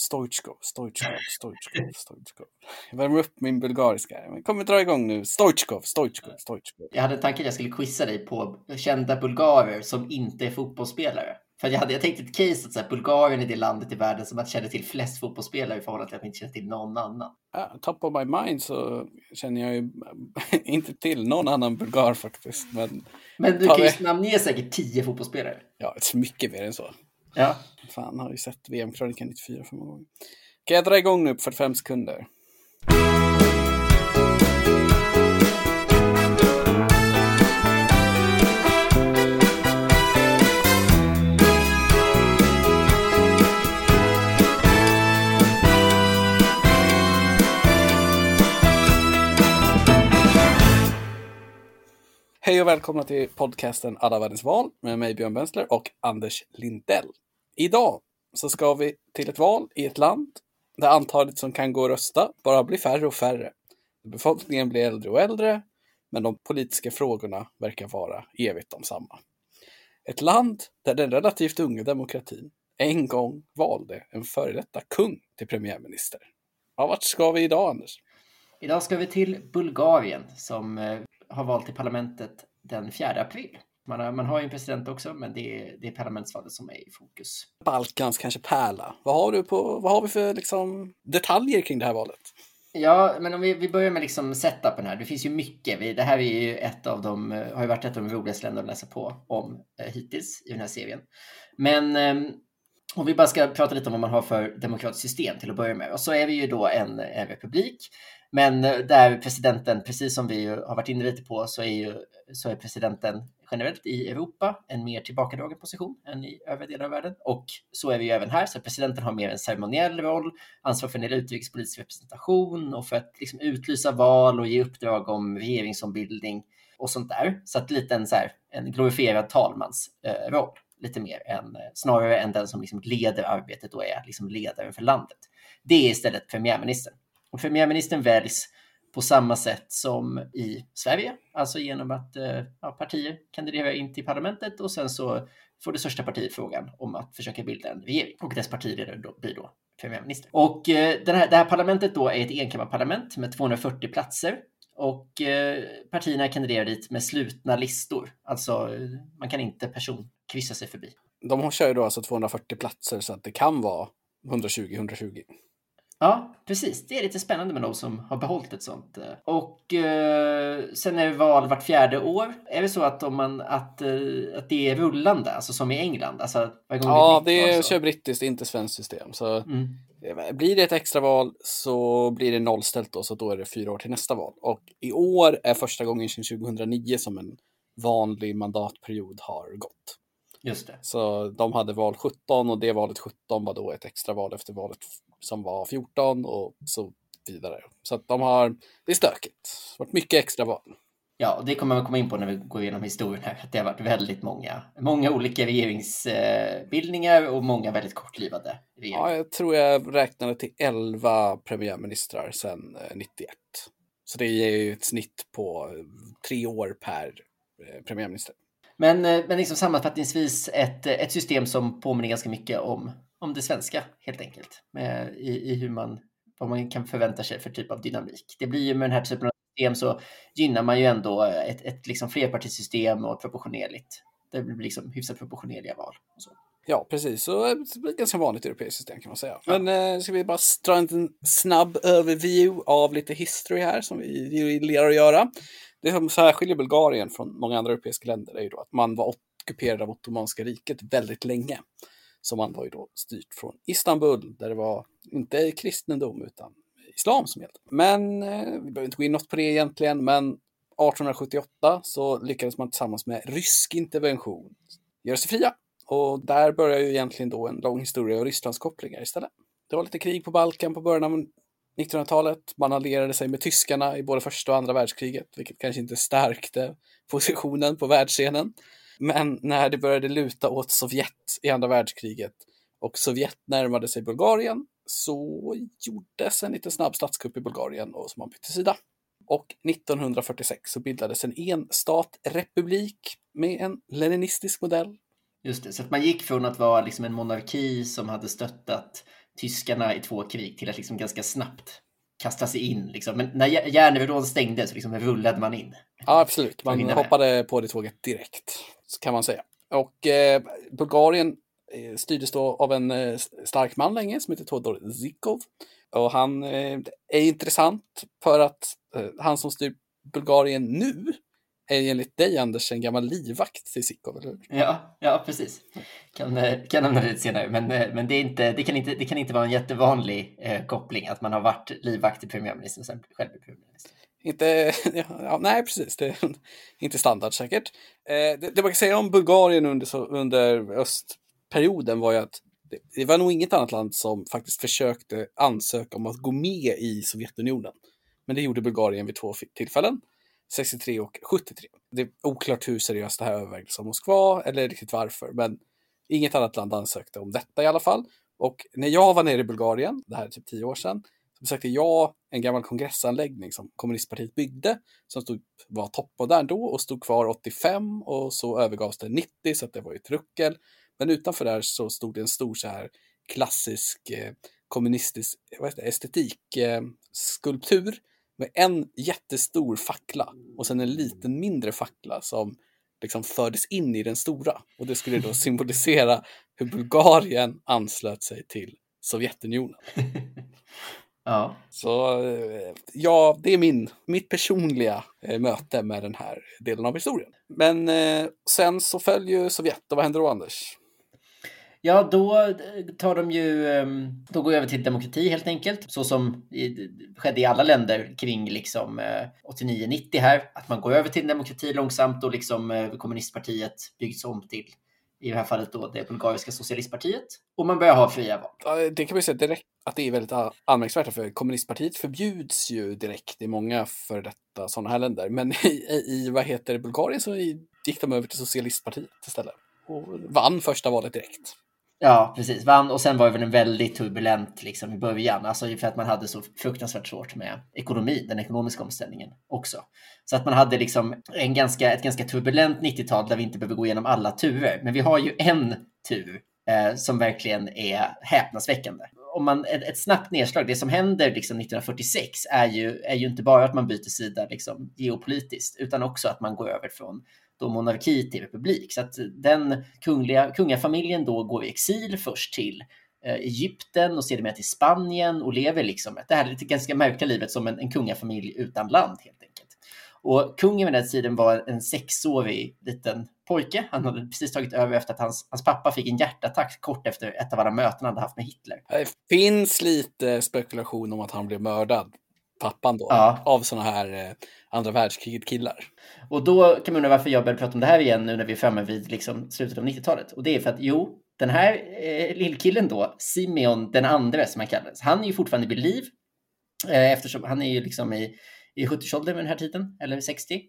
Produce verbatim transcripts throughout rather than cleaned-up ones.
Stoichkov, Stoichkov, Stoichkov, Stoichkov. Jag värmer upp min bulgariska. Men kommer dra igång nu. Stoichkov, Stoichkov, Stoichkov. Jag hade en tanke att jag skulle quizza dig på kända bulgarer som inte är fotbollsspelare. För jag hade jag tänkt ett case att så här, Bulgarien är det landet i världen som att känner till flest fotbollsspelare i förhållande till att man inte känner till någon annan. Ja, top of my mind så känner jag ju inte till någon annan bulgar faktiskt. Men, men du kan vi... ju namnge säkert tio fotbollsspelare. Ja, det är mycket mer än så. Ja. Fan, har ju sett V M-krönikan nittiofyra för många gånger. Kan jag dra igång nu på fyrtiofem sekunder? Hej och välkomna till podcasten Alla världens val med mig Björn Bänsler och Anders Lindell. Idag så ska vi till ett val i ett land där antalet som kan gå och rösta bara blir färre och färre. Befolkningen blir äldre och äldre, men de politiska frågorna verkar vara evigt de samma. Ett land där den relativt unga demokratin en gång valde en före detta kung till premiärminister. Ja, vart ska vi idag, Anders? Idag ska vi till Bulgarien som har valt till parlamentet den fjärde april. Man har, man har ju en president också, men det är, det är parlamentsvalet som är i fokus. Balkans kanske pärla. Vad har du på, vad har vi för liksom, detaljer kring det här valet? Ja, men om vi, vi börjar med liksom setupen här. Det finns ju mycket. Vi, det här är ju ett av de, har ju varit ett av de roligaste länderna att läsa på om eh, hittills i den här serien. Men eh, om vi bara ska prata lite om vad man har för demokratiskt system till att börja med. Och så är vi ju då en, en republik. Men där presidenten, precis som vi har varit inne lite på, så är, ju, så är presidenten generellt i Europa en mer tillbakadragen position än i övriga delar av världen. Och så är vi ju även här, så presidenten har mer en ceremoniell roll, ansvar för en del utrikespolitisk representation och för att liksom utlysa val och ge uppdrag om regeringsombildning och sånt där. Så att lite en, så här, en glorifierad talmans eh, roll, lite mer än, snarare än den som liksom leder arbetet och är liksom ledaren för landet. Det är istället premiärministern. Och premiärministern väljs på samma sätt som i Sverige, alltså genom att ja, partier kandiderar in till parlamentet och sen så får det största partiet frågan om att försöka bilda en regering. Och dess partiledare då, blir då premiärminister. Och eh, den här, det här parlamentet då är ett enkammarparlament med tvåhundrafyrtio platser och eh, partierna kandiderar dit med slutna listor. Alltså man kan inte personkryssa sig förbi. De kör ju då alltså tvåhundrafyrtio platser så att det kan vara hundratjugo. Ja, precis. Det är lite spännande med de som har behållit ett sånt. Och eh, sen är det val vart fjärde år. Är det så att, om man, att, eh, att det är rullande, alltså som i England? Alltså, ja, det är, kör brittiskt, inte svenskt system. Så mm. Blir det ett extra val så blir det nollställt då, så då är det fyra år till nästa val. Och i år är första gången sedan tjugohundranio som en vanlig mandatperiod har gått. Just det. Så de hade val sjutton och det valet sjutton var då ett extra val efter valet som var fjorton och så vidare. Så att de har, det är stökigt. Det har varit mycket extra val. Ja, och det kommer man komma in på när vi går igenom historien här. Att det har varit väldigt många, många olika regeringsbildningar och många väldigt kortlivade regeringar. Ja, jag tror jag räknade till elva premiärministrar sedan nittioett. Så det ger ju ett snitt på tre år per premiärminister. Men, men liksom sammanfattningsvis ett, ett system som påminner ganska mycket om, om det svenska helt enkelt. Med, i, i hur man, vad man kan förvänta sig för typ av dynamik. Det blir ju med den här typen av system så gynnar man ju ändå ett, ett liksom flerpartisystem och proportionerligt. Det blir liksom hyfsat proportionerliga val. Och så. Ja, precis. Så det blir ett ganska vanligt europeiskt system kan man säga. Ja. Men eh, ska vi bara dra en snabb överview av lite history här som vi gillar att göra. Det som särskiljer Bulgarien från många andra europeiska länder är ju då att man var ockuperad av Ottomanska riket väldigt länge. Så man var ju då styrt från Istanbul där det var inte kristendom utan islam som gällde. Men vi behöver inte gå in något på det egentligen, men arton sjuttioåtta så lyckades man tillsammans med rysk intervention göra sig fria. Och där börjar ju egentligen då en lång historia av Rysslands kopplingar istället. Det var lite krig på Balkan på början av nittonhundratalet, man allierade sig med tyskarna i både första och andra världskriget, vilket kanske inte stärkte positionen på världsscenen. Men när det började luta åt Sovjet i andra världskriget och Sovjet närmade sig Bulgarien så gjordes en lite snabb statskupp i Bulgarien och så man bytte sida. Och nittonhundrafyrtiosex så bildades en enstatrepublik med en leninistisk modell. Just det, så att man gick från att vara liksom en monarki som hade stöttat tyskarna i två krig till att liksom ganska snabbt kasta sig in. Liksom. Men när järnridån stängdes så liksom rullade man in. Ja, absolut. Man hoppade på det tåget direkt, kan man säga. Och eh, Bulgarien styrdes då av en eh, stark man länge som heter Todor Zhivkov. Och han eh, är intressant för att eh, han som styr Bulgarien nu är enligt dig, Anders, en gammal livvakt till Zhivkov, eller hur? Ja, ja precis. Kan, kan nämna det senare. Men, men det, är inte, det, kan inte, det kan inte vara en jättevanlig eh, koppling att man har varit livvakt till premiärministern och sen själv till premiärministern. Inte, ja, nej, precis. Det är inte standard säkert. Eh, det, det man kan säga om Bulgarien under, under östperioden var ju att det, det var nog inget annat land som faktiskt försökte ansöka om att gå med i Sovjetunionen. Men det gjorde Bulgarien vid två tillfällen. sextiotre och sjuttiotre. Det är oklart hur seriöst det här övervägdes av Moskva eller riktigt varför, men inget annat land ansökte om detta i alla fall. Och när jag var nere i Bulgarien, det här är typ tio år sedan, så besökte jag en gammal kongressanläggning som kommunistpartiet byggde, som stod, var toppmodern då och stod kvar åttiofem och så övergavs det nittio, så att det var ju ett ruckel. Men utanför där så stod det en stor så här klassisk eh, kommunistisk estetik eh, skulptur med en jättestor fackla och sen en liten mindre fackla som liksom fördes in i den stora. Och det skulle då symbolisera hur Bulgarien anslöt sig till Sovjetunionen. Ja. Så ja, det är min, mitt personliga eh, möte med den här delen av historien. Men eh, sen så följer Sovjet, och vad händer då, Anders? Ja, då tar de ju, då går jag över till demokrati helt enkelt. Så som i, skedde i alla länder kring liksom åttionio nittio här. Att man går över till demokrati långsamt och liksom kommunistpartiet byggs om till, i det här fallet då, det bulgariska socialistpartiet. Och man börjar ha fria val. Det kan man ju säga direkt att det är väldigt anmärkningsvärt, för kommunistpartiet förbjuds ju direkt i många för detta sådana här länder. Men i, i vad heter det, Bulgarien så gick de över till socialistpartiet istället. Och vann första valet direkt. Ja, precis. Vann, och sen var det väl en väldigt turbulent liksom, i början. Alltså för att man hade så fruktansvärt svårt med ekonomin, den ekonomiska omställningen också. Så att man hade liksom en ganska, ett ganska turbulent nittiotal där vi inte behöver gå igenom alla turer. Men vi har ju en tur eh, som verkligen är häpnadsväckande. Om man, ett, ett snabbt nedslag, det som händer liksom nittonhundrafyrtiosex är ju, är ju inte bara att man byter sida liksom, geopolitiskt, utan också att man går över från då monarki till republik. Så att den kungliga, kungafamiljen då går i exil först till eh, Egypten och ser det med till Spanien och lever liksom det här lite ganska märkliga livet som en, en kungafamilj utan land helt enkelt. Och kungen vid den tiden var en sexårig liten pojke. Han hade precis tagit över efter att hans, hans pappa fick en hjärtattack kort efter ett av alla möten han hade haft med Hitler. Det finns lite spekulation om att han blev mördad, pappan då, ja, av såna här eh, andra världskriget killar. Och då kan man undra varför jag började prata om det här igen nu när vi är framme vid liksom slutet av nittiotalet. Och det är för att, jo, den här eh, lillkillen då, Simeon den andre som han kallades, han är ju fortfarande vid liv eh, eftersom han är ju liksom i, i sjuttioårsåldern vid den här tiden, eller sextio,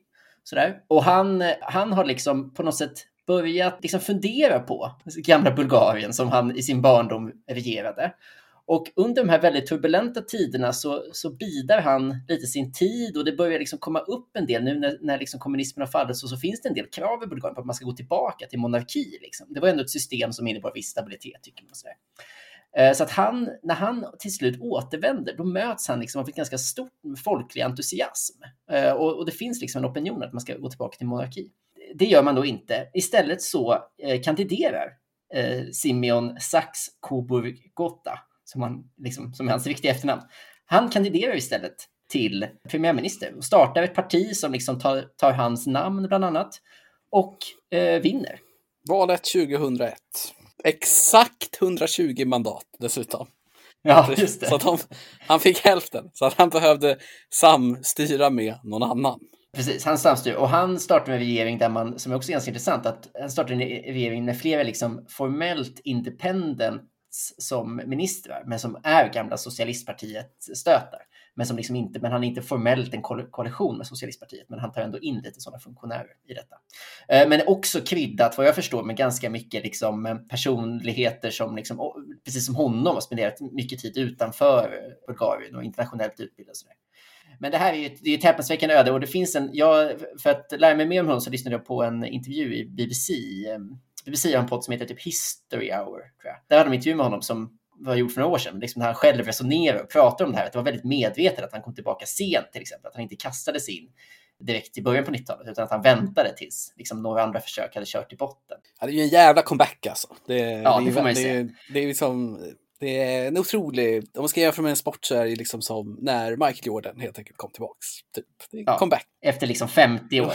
sådär. Och han, han har liksom på något sätt börjat liksom fundera på gamla Bulgarien som han i sin barndom regerade. Och under de här väldigt turbulenta tiderna så, så bidar han lite sin tid, och det börjar liksom komma upp en del nu när, när liksom kommunismen har fallit, så, så finns det en del krav i Bulgarien på att man ska gå tillbaka till monarki. Liksom. Det var ändå ett system som innebar viss stabilitet, tycker man. Så, eh, så att han, när han till slut återvänder, då möts han liksom av ett ganska stort folklig entusiasm. Eh, och, och det finns liksom en opinion att man ska gå tillbaka till monarki. Det gör man då inte. Istället så eh, kandiderar eh, Simeon Saxe-Coburg-Gotha, som han, liksom, som är hans riktiga efternamn. Han kandiderar istället till premiärminister och startar ett parti som liksom tar, tar hans namn bland annat och eh, vinner. Valet tjugohundraett. Exakt hundratjugo mandat dessutom. Ja, just det. Så att han, han fick hälften, så att han behövde samstyra med någon annan. Precis, han samstyr. Och han startade en regering där man, som är också ganska intressant, att han startade en regering med flera liksom formellt independent som ministrar, men som är gamla socialistpartiet stötar, men som liksom inte, men han är inte formellt en koalition med socialistpartiet, men han tar ändå in lite sådana funktionärer i detta. Men också kryddat, vad jag förstår, med ganska mycket liksom personligheter som liksom, precis som honom, har spenderat mycket tid utanför Bulgarien och internationellt utbildad och sådär. Men det här är ju det är ett häpnadsväckande öde, och det finns en, jag, för att lära mig mer om honom så lyssnade jag på en intervju i B B C. B B C har en podd som heter typ History Hour, tror jag. Där hade de intervju med honom som vad jag gjort för några år sedan, men liksom när han själv resonerar och pratar om det här, att det var väldigt medvetet att han kom tillbaka sent till exempel, att han inte kastade sig in direkt i början på nittiotalet, utan att han väntade tills liksom några andra försök hade kört i botten. Ja, det är ju en jävla comeback alltså. Det, ja, det, det får man ju se. Det, det är liksom... Det är en otrolig, om man ska jämföra med en sport så är det liksom som när Michael Jordan helt enkelt kom tillbaks. Typ. Ja, comeback. Efter liksom femtio år.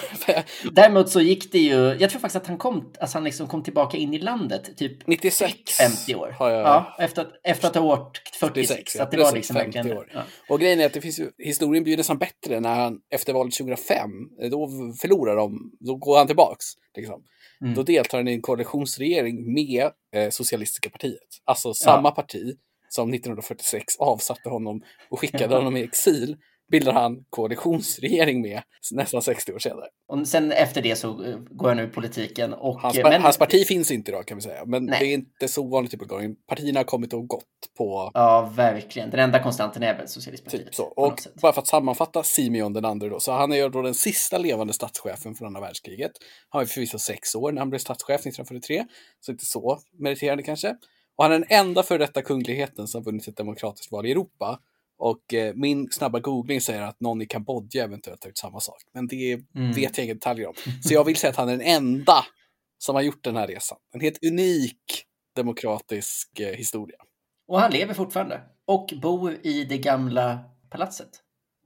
Däremot så gick det ju, jag tror faktiskt att han kom, alltså han liksom kom tillbaka in i landet typ nittiosex femtio år. Har jag... Ja, efter, efter att ha åkt fyrtiosex. Så att det var liksom femtio år. Ja. Och grejen är att det finns ju, historien bjuder som bättre när han efter valet tjugohundrafem, då förlorar de, då går han tillbaks liksom. Mm. Då deltar han i en koalitionsregering med eh, Socialistiska partiet. Alltså samma ja. parti som nittonhundrafyrtiosex avsatte honom och skickade honom i exil, bildar han koalitionsregering med nästan sextio år senare. Och sen efter det så går han ur politiken. Och, hans, men... hans parti finns inte idag kan vi säga. Men nej, det är inte så vanligt typ av gång. Partierna har kommit och gått på... Ja, verkligen. Den enda konstanten är väl Socialistpartiet. Typ så. Och bara för att sammanfatta Simeon den andra då. Så han är då den sista levande statschefen från andra världskriget. Han var förvisso sex år när han blev statschef nittonhundrafyrtiotre. Så inte så meriterande kanske. Och han är den enda för detta kungligheten som vunnit ett demokratiskt val i Europa. Och eh, min snabba googling säger att någon i Kambodja eventuellt har gjort samma sak. Men det mm. vet jag inte detaljer om. Så jag vill säga att han är den enda som har gjort den här resan. En helt unik demokratisk eh, historia. Och han lever fortfarande. Och bor i det gamla palatset.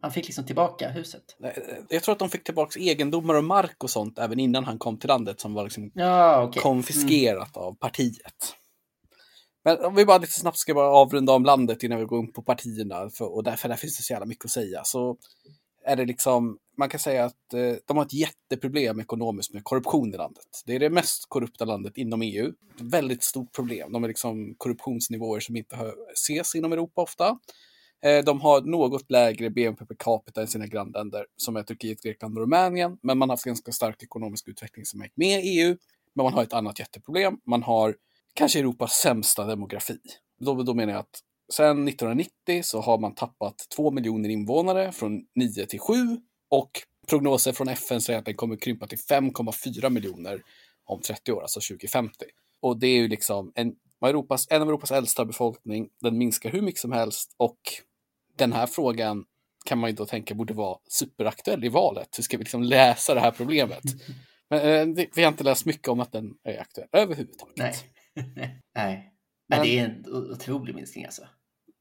Han fick liksom tillbaka huset. Jag tror att de fick tillbaka egendomar och mark och sånt även innan han kom till landet. Som var liksom ja, okay. konfiskerat mm. av partiet. Men om vi bara lite snabbt ska bara avrunda om landet innan vi går in på partierna, för, och därför där finns det så jävla mycket att säga, så är det liksom, man kan säga att eh, de har ett jätteproblem ekonomiskt med korruption i landet. Det är det mest korrupta landet inom E U. Ett väldigt stort problem. De är liksom korruptionsnivåer som inte hör, ses inom Europa ofta. Eh, de har något lägre B N P per capita än sina grannländer som är Turkiet, Grekland och Rumänien, men man har haft ganska stark ekonomisk utveckling som är med i E U, men man har ett annat jätteproblem. Man har kanske Europas sämsta demografi. Då, då menar jag att sedan nittonhundranittio så har man tappat två miljoner invånare från nio till sju, och prognoser från F N säger att den kommer krympa till fem komma fyra miljoner om trettio år, alltså tjugo femtio. Och det är ju liksom en, Europas, en av Europas äldsta befolkning, den minskar hur mycket som helst, och den här frågan kan man ju då tänka borde vara superaktuell i valet. Hur ska vi liksom lösa det här problemet? Men eh, vi har inte läst mycket om att den är aktuell överhuvudtaget. Nej. Nej, nej. Men, men det är en otrolig minskning alltså.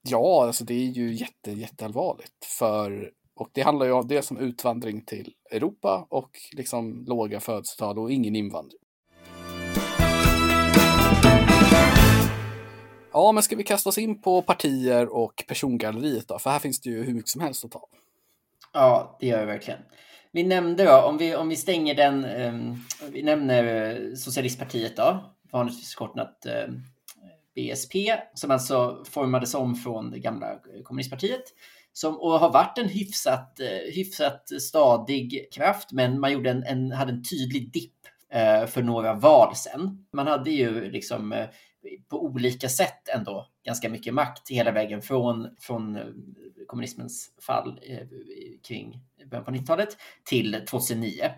Ja, alltså det är ju jätte, jätteallvarligt för, och det handlar ju om det som utvandring till Europa och liksom låga födelsetal och ingen invandring. Ja, men ska vi kasta oss in på partier och persongalleriet då? För här finns det ju hur mycket som helst att ta. Ja, det gör jag verkligen. Vi nämnde då, om vi, om vi stänger den, um, vi nämner Socialistpartiet då. Vanligtvis kortnat eh, B S P, som alltså formades om från det gamla kommunistpartiet, som, och har varit en hyfsat, eh, hyfsat stadig kraft, men man gjorde en, en, hade en tydlig dipp eh, för några val sen. Man hade ju liksom eh, på olika sätt ändå ganska mycket makt hela vägen från, från kommunismens fall eh, kring början på nittiotalet till två tusen nio.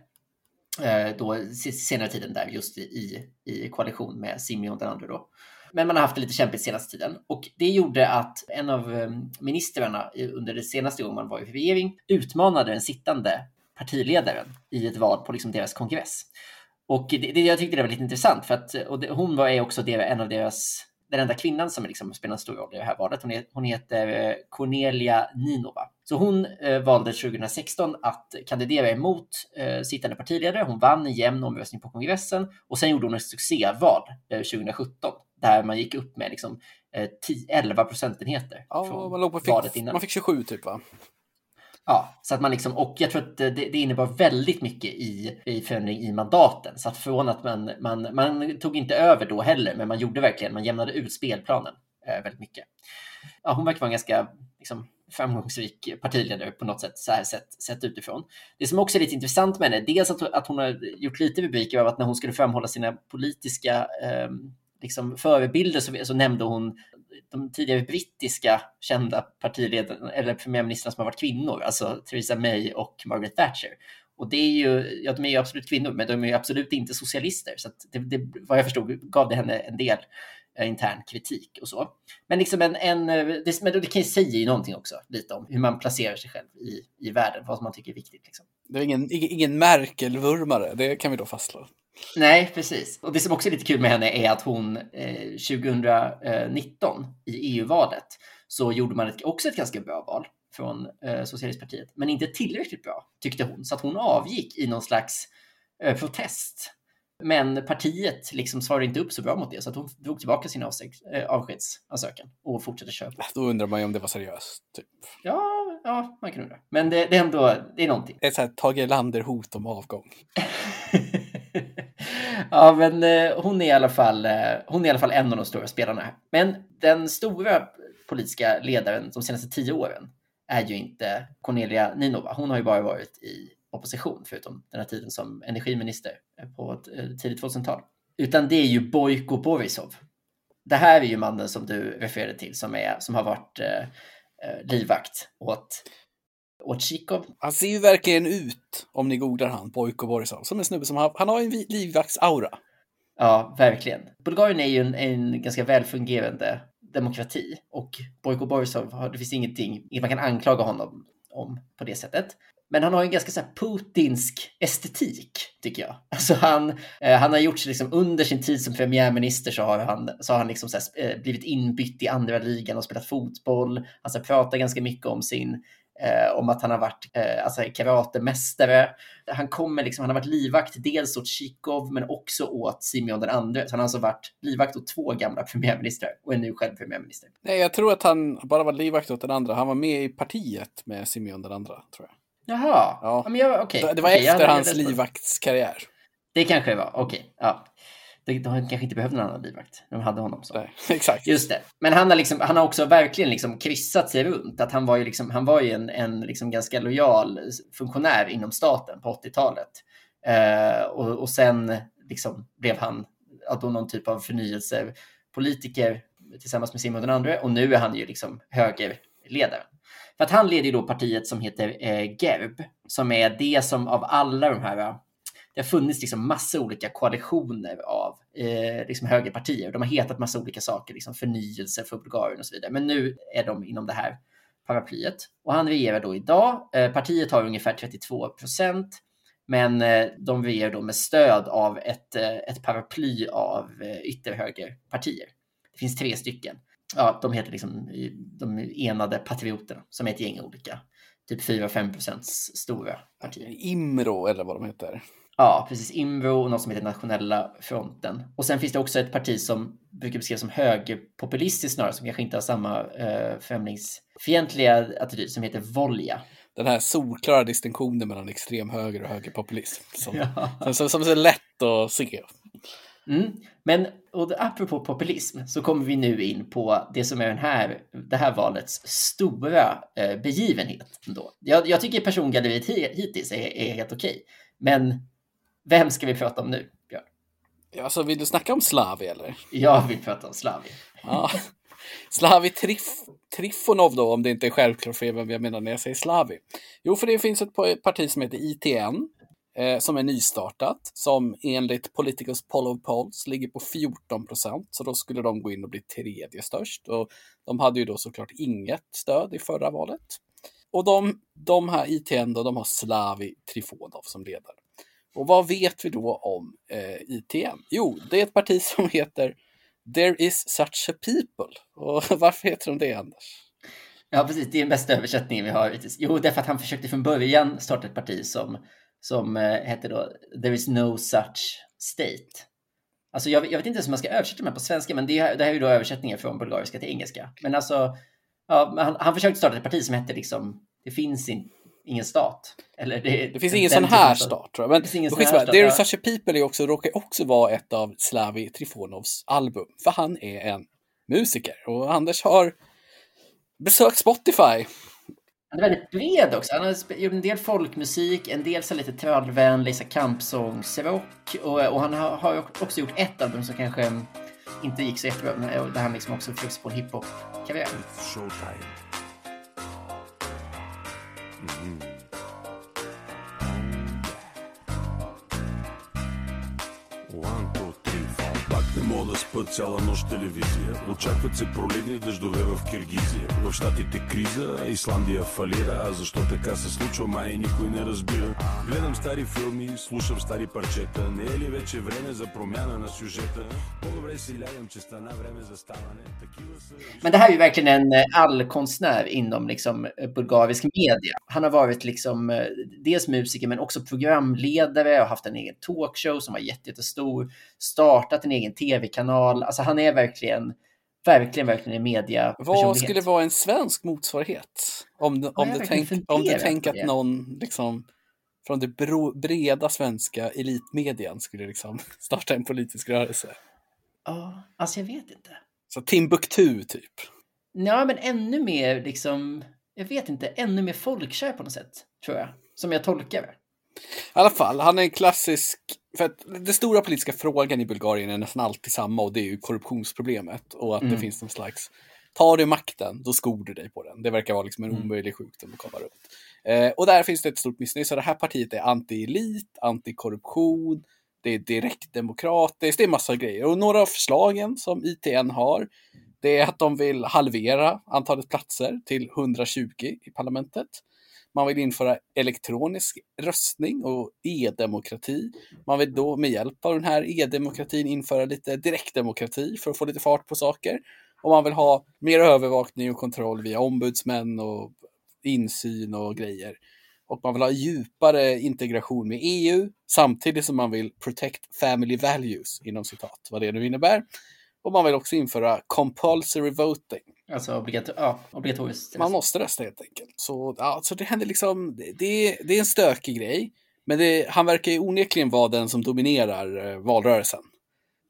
Då senare tiden där just i, i koalition med Simeon den andra då. Men man har haft det lite kämpigt senaste tiden, och det gjorde att en av ministerna under det senaste gången man var i regering utmanade den sittande partiledaren i ett val på liksom deras kongress. Och det, det jag tyckte det var lite intressant för att, och det, hon var är också det, en av deras, den enda kvinnan som liksom spelar en stor roll i det här valet. Hon, är, hon heter Cornelia Ninova. Så hon eh, valde tjugohundrasexton att kandidera emot eh, sittande partiledare. Hon vann en jämn omröstning på kongressen. Och sen gjorde hon ett succéval eh, tjugohundrasjutton. Där man gick upp med liksom, eh, elva procentenheter. Ja, från man, låg på, valet fick, innan. Man fick tjugosju typ va? Ja, så att man liksom, och jag tror att det, det innebar väldigt mycket i, i förändring i mandaten. Så att från att man, man, man tog inte över då heller, men man gjorde verkligen, man jämnade ut spelplanen eh, väldigt mycket. Ja, hon verkar vara en ganska liksom, framgångsrik partiledare på något sätt, så här sett, sett utifrån. Det som också är lite intressant med henne, dels att, att hon har gjort lite rubriker av att när hon skulle framhålla sina politiska eh, liksom, förebilder så, så nämnde hon de tidigare brittiska kända partiledarna eller premiärministrarna som har varit kvinnor, alltså Theresa May och Margaret Thatcher. Och det är ju, ja, de är ju absolut kvinnor, men de är ju absolut inte socialister. Så att det, det, vad jag förstod gav det henne en del intern kritik och så. Men liksom en, en det, men det kan ju säga ju någonting också lite om hur man placerar sig själv i, i världen, vad man tycker är viktigt liksom. Det är ingen, ingen Merkel-vurmare, det kan vi då fastslå. Nej, precis. Och det som också är lite kul med henne är att hon eh, tjugonitton i E U-valet så gjorde man ett, också ett ganska bra val från eh, Socialistpartiet, men inte tillräckligt bra tyckte hon. Så att hon avgick i någon slags eh, protest. Men partiet liksom svarade inte upp så bra mot det, så att hon drog tillbaka sin avskedsansökan och fortsatte köpa. Då undrar man ju om det var seriöst, typ. Ja, ja man kan undra. Men det, det är ändå, det är någonting. Ett så här Tage Erlander-hot om avgång. Ja, men eh, hon är i alla fall eh, hon är i alla fall en av de stora spelarna här. Men den stora politiska ledaren de senaste tio åren är ju inte Cornelia Ninova. Hon har ju bara varit i opposition förutom den här tiden som energiminister på ett tidigt tvåtusental. Utan det är ju Boyko Borisov. Det här är ju mannen som du refererade till som, är, som har varit eh, livvakt åt, åt Zhivkov. Han ser ju verkligen ut, om ni googlar han, Boyko Borisov, som en snubbe som har, han har en livvaktsaura. Ja, verkligen. Bulgarien är ju en, en ganska välfungerande demokrati och Boyko Borisov, det finns ingenting man kan anklaga honom om på det sättet. Men han har en ganska så här putinsk estetik, tycker jag. Alltså han, eh, han har gjort sig liksom, under sin tid som premiärminister så har han, så har han liksom så här, eh, blivit inbytt i andra ligan och spelat fotboll. Han alltså, pratar ganska mycket om sin eh, om att han har varit eh, alltså, karatemästare. Han, kommer, liksom, han har varit livvakt dels åt Zhivkov men också åt Simeon den andre. Så han har alltså varit livvakt åt två gamla premiärministrar och är nu själv premiärminister. Nej, jag tror att han bara var livvakt åt den andra. Han var med i partiet med Simeon den andra, tror jag. Jaha, ja. Ja, men jag, okay. Det var okay, efter jag hans livvaktskarriär. Det kanske var, okej. Okay. Ja. De, de kanske inte behövde någon annan livvakt. De hade honom så. Nej, exakt. Just det. Men han har, liksom, han har också verkligen liksom kryssat sig runt. Att han var ju, liksom, han var ju en, en liksom ganska lojal funktionär inom staten på åttiotalet. Eh, och, och sen liksom blev han någon typ av förnyelsepolitiker tillsammans med Simeon den andra. Och nu är han ju liksom högerledare. För att han leder ju då partiet som heter eh, GERB, som är det som av alla de här, det har funnits liksom massa olika koalitioner av eh, liksom högerpartier. De har hetat massa olika saker, liksom förnyelse för Bulgarien och så vidare. Men nu är de inom det här paraplyet. Och han regerar då idag. Eh, partiet har ungefär trettiotvå procent, men eh, de regerar då med stöd av ett, eh, ett paraply av eh, ytterhögerpartier. Det finns tre stycken. Ja, de heter liksom de enade patrioterna som är ett gäng olika. Typ fyra till fem procent stora partier. Imro eller vad de heter. Ja, precis. Imro och något som heter Nationella fronten. Och sen finns det också ett parti som brukar beskrivas som högerpopulistiskt snarare, som kanske inte har samma eh, främlingsfientliga attityd, som heter Volja. Den här solklara distinktionen mellan extremhöger och högerpopulism som, ja. som, som, som är så lätt att se. Mm. Men och apropå populism så kommer vi nu in på det som är den här, det här valets stora eh, begivenhet. Då. Jag, jag tycker persongalleriet hittills är, är helt okej. Men vem ska vi prata om nu, Björn? Alltså, vill du snacka om Slavi eller? Jag vill prata om Slavi. Ja. Slavi Trif- Trifonov då, om det inte är självklart för vem jag menar när jag säger Slavi. Jo, för det finns ett parti som heter I T N. Som är nystartat, som enligt Politicus Poll of Polls ligger på fjorton procent. Så då skulle de gå in och bli tredje störst. Och de hade ju då såklart inget stöd i förra valet. Och de, de här I T N då, de har Slavi Trifonov som ledare. Och vad vet vi då om eh, I T N? Jo, det är ett parti som heter There is such a people. Och varför heter de det, Anders? Ja, precis. Det är den bästa översättningen vi har. Jo, därför att han försökte från början starta ett parti som... som heter då There is no such state. Alltså jag, jag vet inte hur man ska översätta det på svenska, men det, det här är ju då översättningen från bulgariska till engelska. Men alltså, ja, han, han försökte starta ett parti som hette liksom, det finns in, ingen stat. Eller det, det finns ingen sån här stat, tror jag. Men det finns ingen här There is such a people är också, råkar också vara ett av Slavi Trifonovs album. För han är en musiker. Och Anders har besökt Spotify. Han är väldigt bred också. Han har gjort en del folkmusik, en del så lite trallvänlig, så kampsångsrock. Och, och han har också gjort ett album som kanske inte gick så jättebra, där han liksom också försökte på en hiphop-karriär. Showtime. Mm. One, two, three, four, мога да спа цяла нощ телевизия. Очакват се пролетни дъждове в Киргизия. В щатите криза, Исландия фалира. А защо така се случва, май никой не разбира. Гледам стари филми, слушам стари парчета. Не е ли вече време за промяна на сюжета? По-добре си лягам, че стана време за ставане. Такива са... Men det här är ju verkligen en allkonstnär inom liksom bulgarisk media. Han har varit liksom dels musiker men också programledare och haft en egen talkshow som var jätte, jättestor. Startat en egen tv-kanal. Alltså han är verkligen, verkligen, verkligen en mediapersonlighet. Vad skulle vara en svensk motsvarighet? Om, om, du, tänk, om du tänker att någon liksom... från det breda svenska elitmedien skulle liksom starta en politisk rörelse. Ja, alltså jag vet inte. Så Timbuktu typ. Ja, men ännu mer liksom, jag vet inte, ännu mer folkkär på något sätt, tror jag. Som jag tolkar det. I alla fall, han är en klassisk, för att den stora politiska frågan i Bulgarien är nästan alltid samma, och det är ju korruptionsproblemet. Och att mm. det finns någon slags, tar du makten, då skor du dig på den. Det verkar vara liksom en omöjlig sjukdom att komma runt. Eh, och där finns det ett stort missnöje. Så det här partiet är anti-elit, anti-korruption, det är direktdemokratiskt, det är massa grejer. Och några av förslagen som I T N har, det är att de vill halvera antalet platser till hundratjugo i parlamentet. Man vill införa elektronisk röstning och e-demokrati. Man vill då med hjälp av den här e-demokratin införa lite direktdemokrati för att få lite fart på saker. Och man vill ha mer övervakning och kontroll via ombudsmän och insyn och grejer. Och man vill ha djupare integration med E U, samtidigt som man vill protect family values, inom citat, vad det nu innebär. Och man vill också införa compulsory voting. Alltså obligator- ja, obligatoriskt. Man måste rösta helt enkelt. Så, ja, så det händer liksom, det, det är en stökig grej. Men det, han verkar ju onekligen vara den som dominerar valrörelsen.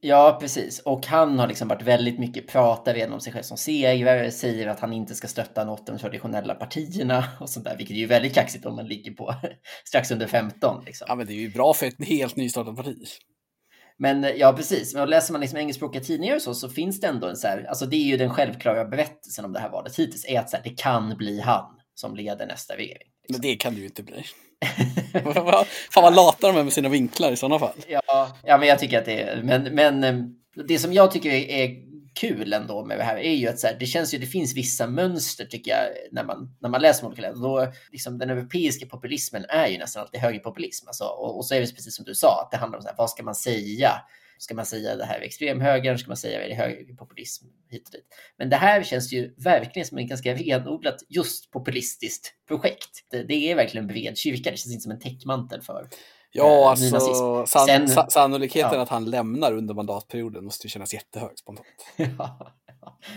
Ja, precis. Och han har liksom varit väldigt mycket pratar redan om sig själv som segrare, säger att han inte ska stötta något av de traditionella partierna och sånt där, vilket är ju väldigt kaxigt om man ligger på strax under femton. Liksom. Ja, men det är ju bra för ett helt nystartat parti. Men ja, precis. Men läser man liksom engelskspråkiga tidningar och så, så finns det ändå en så här, alltså det är ju den självklara berättelsen om det här valet hittills, är att så här, det kan bli han som leder nästa regering. Liksom. Men det kan det ju inte bli. Fan vad latar de med sina vinklar i sådana fall. Ja, ja men jag tycker att det är, men, men det som jag tycker är, är kul ändå med det här är ju att så här, det känns ju, det finns vissa mönster tycker jag när man, när man läser om olika länder. Då, liksom, den europeiska populismen är ju nästan alltid högerpopulism alltså, och, och så är det precis som du sa att det handlar om så här, vad ska man säga? Ska man säga det här är extremhögern? Ska man säga är det högerpopulism hit och dit? Men det här känns ju verkligen som en ganska renodlat just populistiskt projekt. Det, det är verkligen en bred kyrka. Det känns inte som en täckmantel för ja, eh, alltså, nynazism. Sen, san, sannolikheten ja. Att han lämnar under mandatperioden måste ju kännas jättehög spontant. Ja,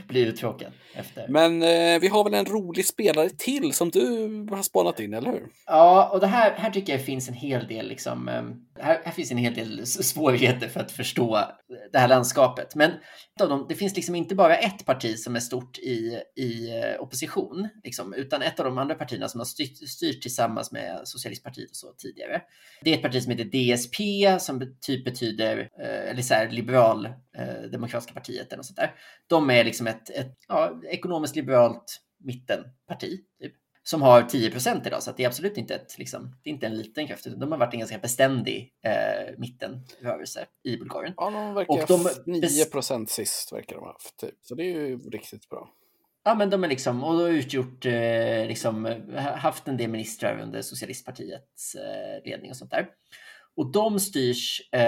blir uttråkad efter. Men eh, vi har väl en rolig spelare till som du har spånat in, eller hur? Ja, och det här, här tycker jag finns en hel del liksom, eh, här, här finns en hel del svårigheter för att förstå det här landskapet. Men det finns liksom inte bara ett parti som är stort i, i opposition liksom, utan ett av de andra partierna som har styrt, styrt tillsammans med Socialistpartiet och så tidigare. Det är ett parti som heter D S P som typ betyder eh, eller så här, liberal eh, demokratiska partiet eller något sånt där. De är liksom ett, ett ja, ekonomiskt liberalt mittenparti typ, som har tio procent idag, så att det är absolut inte ett liksom, det är inte en liten kraft, utan de har varit en ganska beständig eh, mittenrörelse i Bulgarien. Ja, de verkar och de nio procent sist verkar de ha haft typ. Så det är ju riktigt bra. Ja, men de är liksom, och de har utgjort eh, liksom, haft en del ministrar under Socialistpartiets eh, ledning och sånt där. Och de styrs, eh,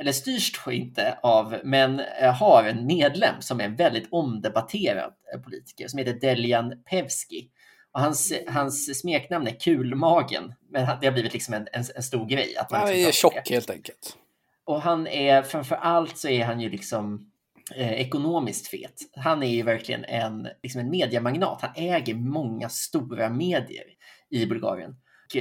eller styrs då inte av, men eh, har en medlem som är en väldigt omdebatterad eh, politiker som heter Deljan Pevski. Och hans, hans smeknamn är Kulmagen, men det har blivit liksom en, en, en stor grej. Att man liksom han är tjock helt enkelt. Och han är, framförallt så är han ju liksom eh, ekonomiskt fet. Han är ju verkligen en, liksom en mediemagnat. Han äger många stora medier i Bulgarien.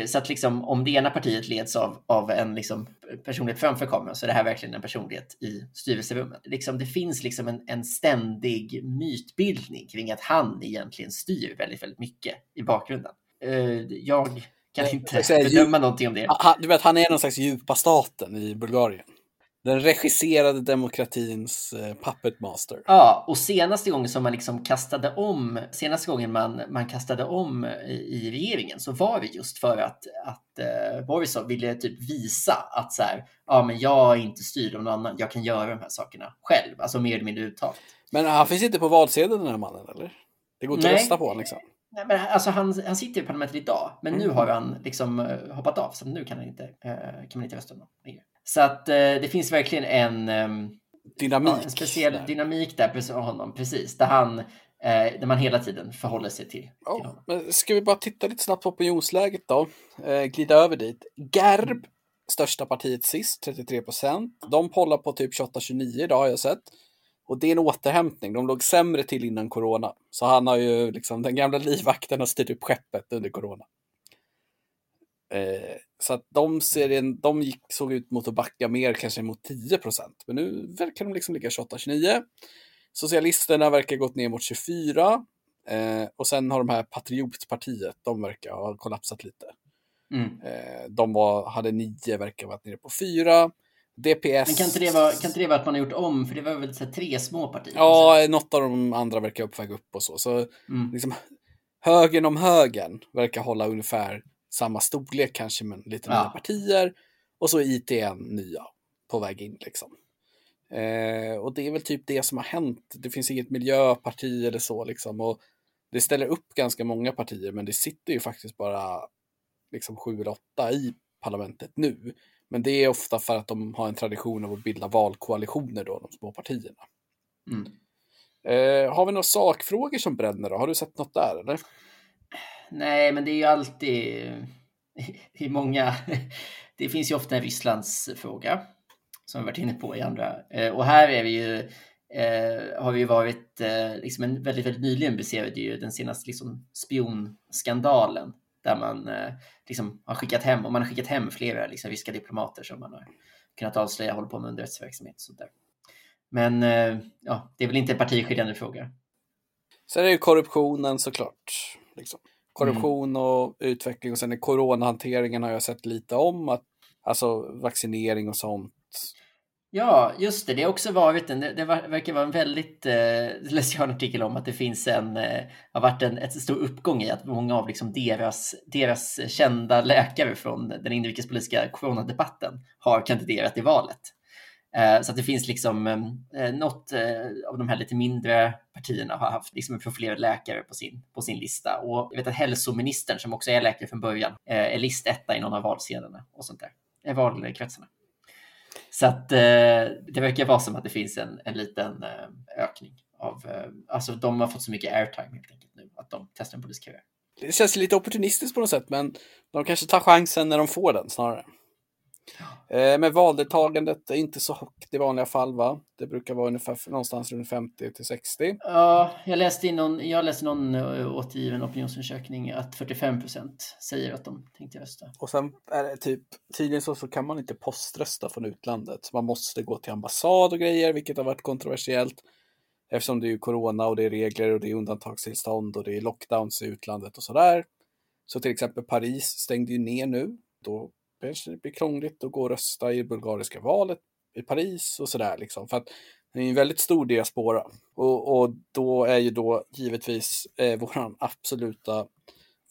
Så att liksom, om det ena partiet leds av, av en liksom personlighet framför kameran, så är det här verkligen en personlighet i styrelserummet. Liksom, det finns liksom en, en ständig mytbildning kring att han egentligen styr väldigt, väldigt mycket i bakgrunden. Uh, jag kan inte jag säga, bedöma djup, någonting om det. Ha, du vet, han är någon slags djupa staten i Bulgarien. Den regisserade demokratins eh, puppet master. Ja, och senaste gången som man liksom kastade om, senaste gången man, man kastade om i, i regeringen, så var det just för att, att eh, Borisov ville typ visa att så här, ja men jag är inte styrd av någon annan, jag kan göra de här sakerna själv, alltså mer eller mindre uttalat. Men han finns inte på valsedeln den här mannen, eller? Det går inte Nej. Att rösta på liksom. Nej, men alltså han, han sitter i parlamentet idag, men mm. nu har han liksom uh, hoppat av, så nu kan han inte, uh, kan man inte rösta om någon. Så att uh, det finns verkligen en, um, dynamik, ja, en speciell där. dynamik där på honom, precis, där, han, uh, där man hela tiden förhåller sig till, oh, till honom. Men ska vi bara titta lite snabbt på opinionsläget då, uh, glida över dit. GERB, största partiet sist, trettiotre procent. De pollar på typ tjugoåtta tjugonio idag har jag sett. Och det är en återhämtning. De låg sämre till innan corona. Så han har ju liksom, den gamla livvakten har styrt upp skeppet under corona. Eh, så att de, serien, de gick, såg ut mot att backa mer, kanske mot tio procent. Men nu verkar de liksom ligga tjugoåtta tjugonio. Socialisterna verkar gått ner mot tjugofyra. Eh, och sen har de här Patriotpartiet, de verkar ha kollapsat lite. Mm. Eh, de var, hade nio, verkar ha varit nere på fyra. D P S. Men kan inte det vara, kan inte det vara att man har gjort om? För det var väl så här, tre små partier? Ja, något av de andra verkar uppväga upp och så. Så mm. liksom, högern om högern verkar hålla ungefär samma storlek kanske, men lite ja. Nya partier. Och så I T N nya på väg in liksom. Eh, och det är väl typ det som har hänt. Det finns inget miljöparti eller så liksom. Och det ställer upp ganska många partier, men det sitter ju faktiskt bara liksom sju eller åtta i parlamentet nu. Men det är ofta för att de har en tradition av att bilda valkoalitioner då, de små partierna. Mm. Eh, har vi några sakfrågor som bränner då? Har du sett något där eller? Nej, men det är ju alltid det är många det finns ju ofta en Rysslands fråga som vi varit inne på i andra. Eh, och här är vi ju eh, har vi ju varit eh, liksom en väldigt väldigt nyligen beserade ju den senaste liksom spionskandalen. Där man eh, liksom har skickat hem, och man har skickat hem flera liksom, ryska diplomater som man har kunnat avslöja håller på med underrättelseverksamhet. Så där. Men eh, ja, det är väl inte en partiskiljande fråga. Sen är det ju korruptionen såklart. Liksom. Korruption mm. och utveckling, och sen är coronahanteringen har jag sett lite om. Att, alltså vaccinering och sånt. Ja, just det. Det har också varit en, det verkar vara en väldigt, eh, läste jag en artikel om att det finns en, eh, har varit en ett stor uppgång i att många av liksom deras, deras kända läkare från den inrikespolitiska coronadebatten har kandiderat i valet. Eh, så att det finns liksom eh, något eh, av de här lite mindre partierna har haft liksom en profilerad läkare på sin, på sin lista. Och jag vet att hälsoministern som också är läkare från början eh, är listetta i någon av valsedlarna och sånt där, valkretsarna. Så att eh, det verkar vara som att det finns en, en liten eh, ökning av, eh, alltså de har fått så mycket airtime helt enkelt nu att de testar en politisk karriär. Det känns lite opportunistiskt på något sätt, men de kanske tar chansen när de får den snarare. Eh, men valdeltagandet är inte så högt i vanliga fall va? Det brukar vara ungefär, någonstans runt femtio till sextio. Ja, jag läste i någon, jag läste någon återgiven opinionsundersökning att fyrtiofem procent säger att de tänkte rösta. Och sen är det typ, tydligen så, så kan man inte poströsta från utlandet. Man måste gå till ambassad och grejer, vilket har varit kontroversiellt. Eftersom det är ju corona och det är regler och det är undantagstillstånd och det är lockdowns i utlandet och sådär. Så till exempel Paris stängde ju ner nu, då det blir krångligt att gå och rösta i bulgariska valet i Paris och sådär liksom. För att det är en väldigt stor diaspora. Och, och då är ju då givetvis eh, våran absoluta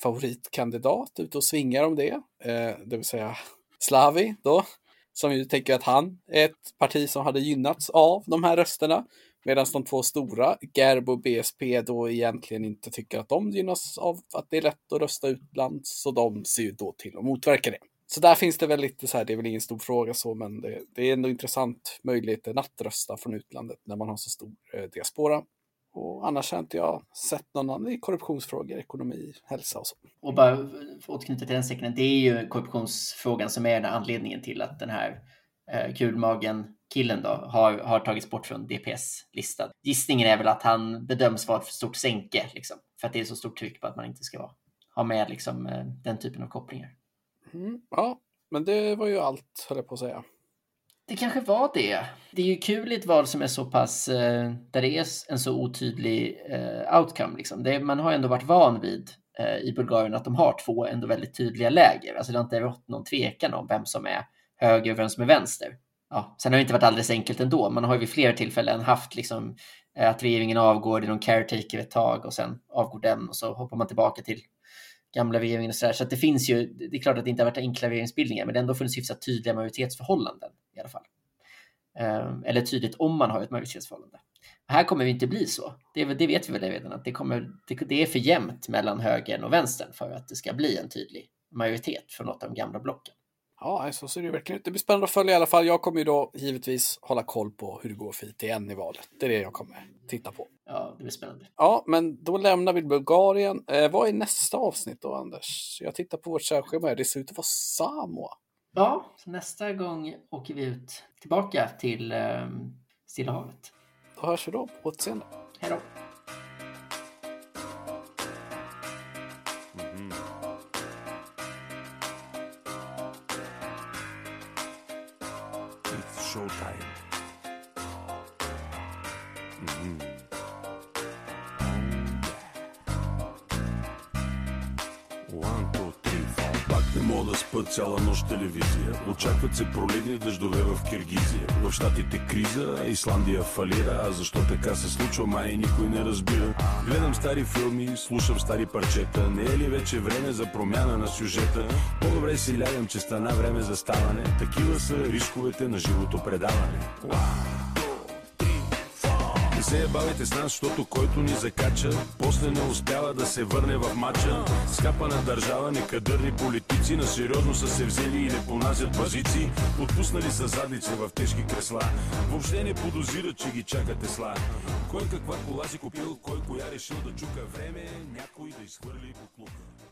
favoritkandidat ute och svingar om det. Eh, det vill säga Slavi då. Som ju tänker att han är ett parti som hade gynnats av de här rösterna. Medan de två stora, GERB och B S P, då egentligen inte tycker att de gynnas av att det är lätt att rösta utlands. Så de ser ju då till att motverka det. Så där finns det väl lite så här, det är väl ingen stor fråga så, men det, det är ändå intressant möjlighet att rösta från utlandet när man har så stor eh, diaspora. Och annars har inte jag sett någon annan i korruptionsfrågor, ekonomi, hälsa och så. Och bara för att knyta till den sektorn, det är ju korruptionsfrågan som är den anledningen till att den här eh, kulmagen-killen då har, har tagits bort från D P S-listan. Gissningen är väl att han bedöms vara för stort sänke, liksom, för att det är så stort tryck på att man inte ska vara, ha med liksom, eh, den typen av kopplingar. Mm, ja, men det var ju allt, höll jag på att säga. Det kanske var det. Det är ju kul i ett val som är så pass, eh, där det är en så otydlig eh, outcome. Liksom. Det, man har ändå varit van vid eh, i Bulgarien att de har två ändå väldigt tydliga läger. Alltså det har inte varit någon tvekan om vem som är höger och vem som är vänster. ja, sen har det inte varit alldeles enkelt ändå. Man har ju vid flera tillfällen haft liksom att regeringen avgår, det är någon caretaker ett tag och sen avgår den och så hoppar man tillbaka till gamla regeringen och sådär. Så att det finns ju, det är klart att det inte har varit enkla regeringsbildningar, men det ändå funnits hyfsat tydliga majoritetsförhållanden i alla fall. Eller tydligt om man har ett majoritetsförhållande. Här kommer vi inte bli så. Det, det vet vi väl redan att det, kommer, det, det är för jämnt mellan högern och vänstern för att det ska bli en tydlig majoritet för något av de gamla blocken. Ja, så ser det verkligen ut. Det blir spännande att följa i alla fall. Jag kommer ju då givetvis hålla koll på hur det går för I T N i valet. Det är det jag kommer titta på. Ja, det blir spännande. Ja, men då lämnar vi Bulgarien. Eh, vad är nästa avsnitt då, Anders? Jag tittar på vårt särskema här. Det ser ut att vara Samoa. Ja, så nästa gång åker vi ut tillbaka till eh, Stilla havet. Då hörs vi då. Återseende. Hej då. Showtime. Mm-hmm. One, two, three, four. Пак не мога да спа цяла нощ телевизия. Очакват се проливни дъждове в Киргизия. В щатите криза, Исландия фалира. А защо така се случва, май никой не разбира. Гледам стари филми, слушам стари парчета. Не е ли вече време за промяна на сюжета? По-добре си лягам, че стана време за ставане. Такива са рисковете на живото предаване. Не се бавете с нас, защото който ни закача, после не успява да се върне в мача. Скапана държава, некадърни политици, на сериозно са се взели и не понасят базици. Отпуснали са задница в тежки кресла, въобще не подозират, че ги чака Тесла. Кой каква кола си купил, кой коя решил да чука време, някой да изхвърли буклука.